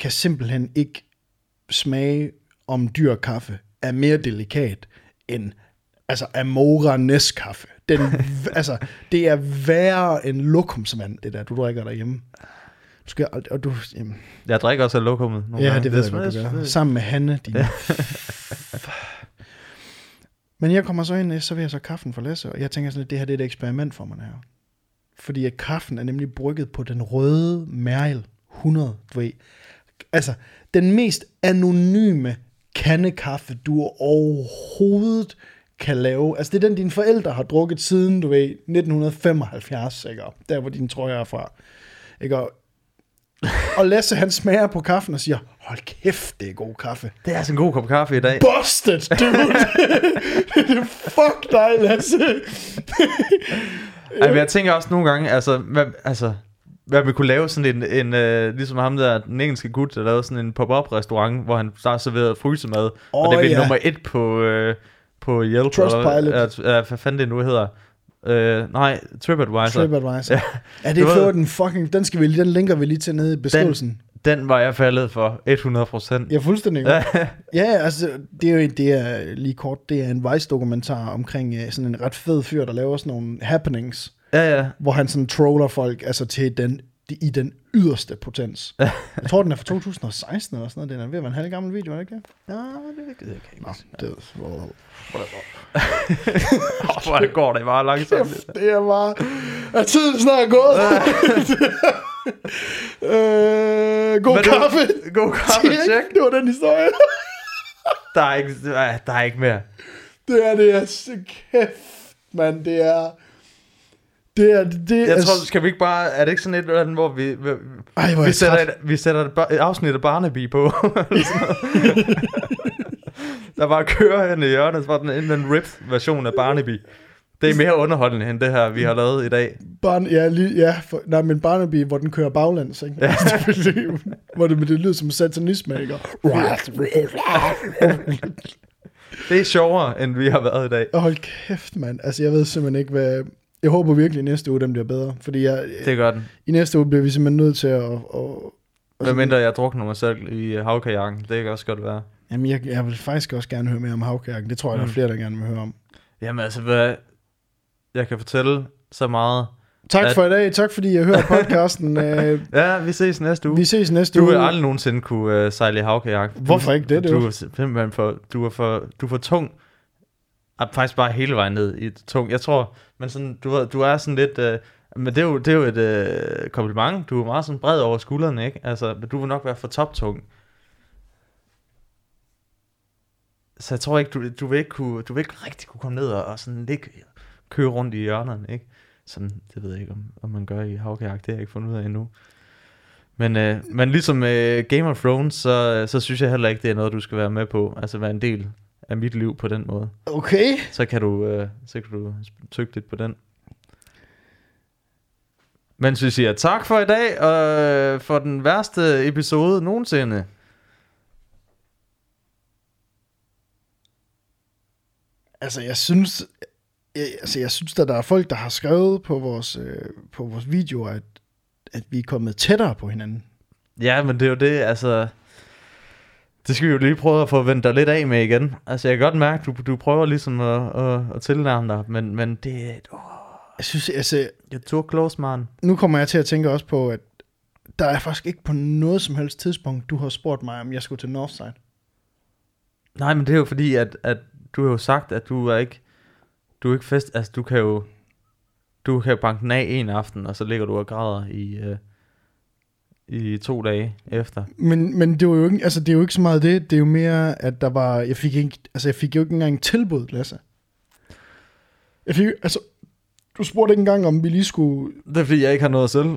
kan simpelthen ikke smage om dyr kaffe er mere delikat end altså Amora Neskaffe. Den, altså, det er værre end lokumsvand, det der, du drikker derhjemme. Du skal, og du, jamen. Jeg drikker også af lokummet. Ja, gange. Det ved det jeg, hvad du gør. Sammen med Hanne, din... Men jeg kommer så ind, så vil jeg så kaffen for Lasse, og jeg tænker sådan, at det her det er et eksperiment for mig her. Fordi at kaffen er nemlig brygget på den røde Merrill hundrede, du ved. Altså, den mest anonyme kandekaffe, du overhovedet... kan lave. Altså, det er den, dine forældre har drukket siden, du ved, nitten femoghalvfjerds, ikke? Der, hvor din trøjer er fra. Ikke? Og Lasse, han smager på kaffen og siger, hold kæft, det er god kaffe. Det er altså en god kop kaffe i dag. Busted, dude! Fuck dig, Lasse! Ej, men jeg tænker også nogle gange, altså, hvad, altså, hvad vi kunne lave sådan en, en uh, ligesom ham der, den engelske gut, der lavede sådan en pop-up-restaurant, hvor han startede serverede frysemad, oh, og det blev ja. nummer et på... Uh, på Yelp, Trustpilot. Eller, øh, hvad fanden det nu hedder? Øh, nej, TripAdvisor. TripAdvisor. Ja, er det for den fucking... Den, skal vi, den linker vi lige til nede i beskrivelsen. Den, den var jeg faldet for hundrede procent. Ja, fuldstændig. Ja, altså, det er jo det er, lige kort, det er en Vice-dokumentar omkring sådan en ret fed fyr, der laver sådan nogle happenings. Ja, ja. Hvor han sådan troller folk altså, til den, i den yderste potens. Jeg tror, den er fra to tusind og seksten eller sådan noget. Den er ved at være en halv gammel video, er det ikke? Ja, det kan jeg ikke. Nå, det er... Hvor det går det bare langsomt. Det er bare... Er tiden snart gået? øh, god, kaffe. Du... god kaffe. God kaffe, det var den historie. der, er ikke... der er ikke mere. Det er det, jeg kæft. men det er... Det er, det jeg er, tror, skal vi ikke bare... Er det ikke sådan et eller andet, hvor vi... Vi, ej, hvor vi, sætter, et, vi sætter et, et afsnit af Barnaby på. Der bare kører hen i hjørnet, så var den en, en ripped version af Barnaby. Det er mere underholdende end det her, vi har lavet i dag. Barn, ja, lige, ja for, nej, men Barnaby, hvor den kører baglands, ikke? Ja. Hvor det, det lyder som satanisme, ikke? Det er sjovere, end vi har været i dag. Hold kæft, mand. Altså, jeg ved simpelthen ikke, hvad... Jeg håber virkelig, næste uge dem bliver bedre, fordi jeg... Det gør den. I næste uge bliver vi simpelthen nødt til at... Hvad mindre jeg drukner mig selv i havkajakken, det kan også godt være. Jamen, jeg, jeg vil faktisk også gerne høre mere om havkajakken. Det tror jeg, mm. der er flere, der gerne vil høre om. Jamen, altså, hvad... Jeg kan fortælle så meget. Tak at... for i dag. Tak fordi jeg hørte podcasten. øh... Ja, vi ses næste uge. Vi ses næste du uge. Du vil aldrig nogensinde kunne øh, sejle i havkajak. Hvorfor ikke det? Du, du, er for, du, er for, du er for tung. Er faktisk bare hele vejen ned i tung. Jeg tror, men sådan, du, du er sådan lidt... Øh, men det er jo, det er jo et øh, kompliment. Du er meget sådan bred over skuldrene, ikke? Altså, du vil nok være for toptung. Så jeg tror ikke, du, du, vil, ikke kunne, du vil ikke rigtig kunne komme ned og, og sådan ligge... køre rundt i hjørnerne, ikke? Sådan, det ved jeg ikke, om, om man gør i havkajak, det har jeg ikke fundet ud af endnu. Men, øh, men ligesom øh, Game of Thrones, så, så synes jeg heller ikke, det er noget, du skal være med på. Altså være en del af mit liv på den måde. Okay. Så kan du, øh, så kan du tygge lidt på den. Men så siger jeg tak for i dag, og øh, for den værste episode nogensinde. Altså, jeg synes... Jeg, altså, jeg synes, at der er folk, der har skrevet på vores, øh, på vores video, at, at vi er kommet tættere på hinanden. Ja, men det er jo det, altså... Det skal vi jo lige prøve at få vendt dig lidt af med igen. Altså, jeg kan godt mærke, du du prøver ligesom at, at, at tilnærme dig, men, men det er... Oh, jeg synes, altså... You're too close, man. Nu kommer jeg til at tænke også på, at der er faktisk ikke på noget som helst tidspunkt, du har spurgt mig, om jeg skulle til Northside. Nej, men det er jo fordi, at, at du har jo sagt, at du er ikke... Du er ikke fest, altså du kan jo du kan jo banke den af en aften, og så ligger du og græder i øh, i to dage efter. Men men det var jo ikke, altså det er jo ikke så meget det, det er jo mere at der var, jeg fik ikke, altså jeg fik jo ikke engang tilbud, Lasse. Jeg fik altså du spurgte ikke engang om vi lige skulle. Det er fordi jeg ikke har noget selv.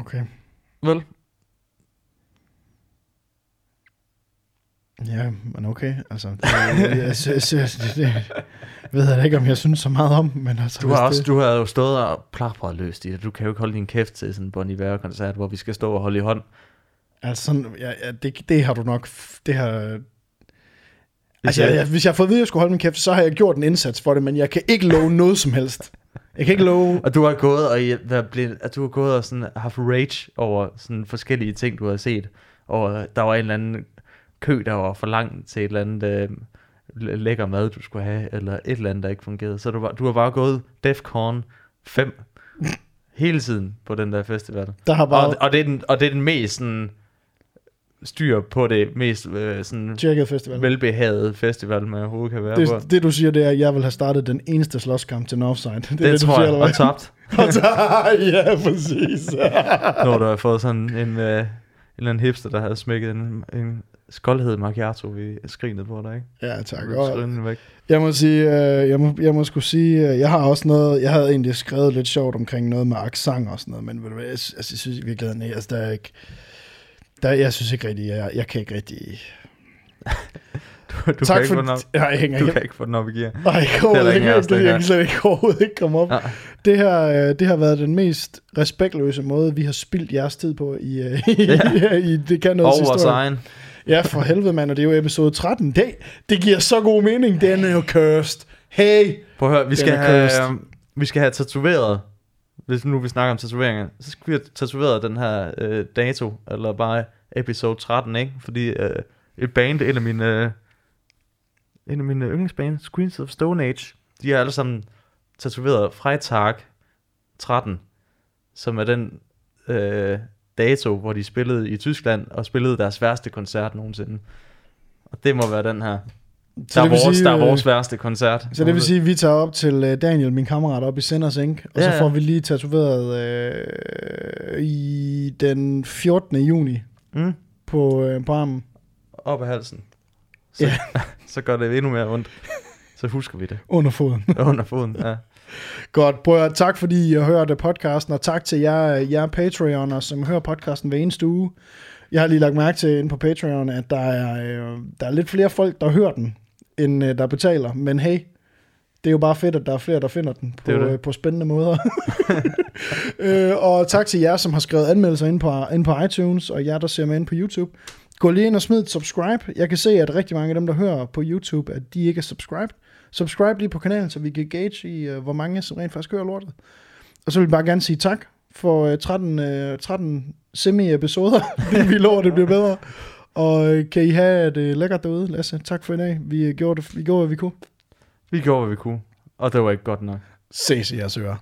Okay. Vel. Ja, men okay, altså, det, jeg, jeg, jeg, jeg, jeg, jeg ved jeg ikke, om jeg synes så meget om, men altså... Du har, også, det... du har jo stået og plapret løst i det, du kan jo ikke holde din kæft til sådan en Bon Iver-koncert, hvor vi skal stå og holde i hånd. Altså, sådan, ja, ja, det, det har du nok, det har... Altså, jeg, jeg, hvis jeg har fået at vide, at jeg skulle holde min kæft, så har jeg gjort en indsats for det, men jeg kan ikke love noget som helst. Jeg kan ikke love... Og du har gået og, at du har gået og sådan, haft rage over sådan forskellige ting, du har set, og der var en eller anden... kø, der var for langt til et eller andet øh, lækker mad, du skulle have, eller et eller andet, der ikke fungerede. Så du var, du har bare gået Defcon fem hele tiden på den der festival. Der har bare... og, og, det er den, og det er den mest sådan, styr på det mest øh, sådan velbehagede festival, man overhovedet kan være det, på. Det du siger, det er, at jeg vil have startet den eneste slåskamp til Northside. Det, det, det tror jeg, og tabt. Ja, præcis. Når du har fået sådan en, øh, en eller anden hipster, der havde smækket en... en skoldhed macchiato, vi skrinede på dig, ikke? Ja, tak. Væk. Jeg må sige, øh, jeg, må, jeg må sgu sige, øh, jeg har også noget, jeg havde egentlig skrevet lidt sjovt omkring noget med accent og sådan noget, men ved du hvad, jeg, altså, jeg synes i virkeligheden, altså, der er ikke, der, jeg synes ikke rigtig, jeg, jeg kan ikke rigtig... Du, du tak kan for... Ikke op, nej, jeg hænger, du jeg... kan ikke få den op i gear. Nej, overhovedet ikke. Det er jeg slet ikke overhovedet ikke komme op. Nej. Det her, øh, det har været den mest respektløse måde, vi har spildt jeres tid på i, øh, ja. i det kan noget historie. Over sign. Ja, for helvede, mand, og det er jo episode tretten. Det, det giver så god mening. Den er jo cursed. Hey! Prøv at høre, vi skal have, vi skal have tatoveret. Hvis nu vi snakker om tatoveringer, så skal vi have tatoveret den her øh, dato, eller bare episode tretten, ikke? Fordi øh, et band, en af mine, øh, en af mine yndlingsbands, Queens of Stone Age, de er alle sammen tatoveret Freitag tretten, som er den... Øh, dato, hvor de spillede i Tyskland og spillede deres værste koncert nogensinde. Og det må være den her. Der er vores, sige, der er vores værste koncert. Så det vil sige, at vi tager op til Daniel, min kammerat, op i Senders Incorporated. Og ja, så får vi lige tatoveret øh, i den fjortende juni mm. på, øh, på armen. op af halsen, så, ja. Så gør det endnu mere ondt. Så husker vi det. Under foden. Under foden, ja. Godt, bror. Tak fordi I hørte podcasten, og tak til jer, jer Patreoner, som hører podcasten hver eneste uge. Jeg har lige lagt mærke til inde på Patreon, at der er, der er lidt flere folk, der hører den, end der betaler. Men hey, det er jo bare fedt, at der er flere, der finder den på, det det. Øh, på spændende måder. øh, og tak til jer, som har skrevet anmeldelser inde på, inde på iTunes, og jer, der ser med inde på YouTube. Gå lige ind og smid et subscribe. Jeg kan se, at rigtig mange af dem, der hører på YouTube, at de ikke er subscribed. Subscribe lige på kanalen, så vi kan gauge i, uh, hvor mange som rent faktisk hører lortet. Og så vil jeg bare gerne sige tak for uh, tretten semi-episoder. Vi lover, det bliver bedre. Og uh, kan I have det uh, lækkert derude, Lasse. Tak for i dag. Vi uh, gjorde, det, vi gjorde, hvad vi kunne. Vi gjorde, hvad vi kunne. Og det var ikke godt nok. Ses i jeres ører.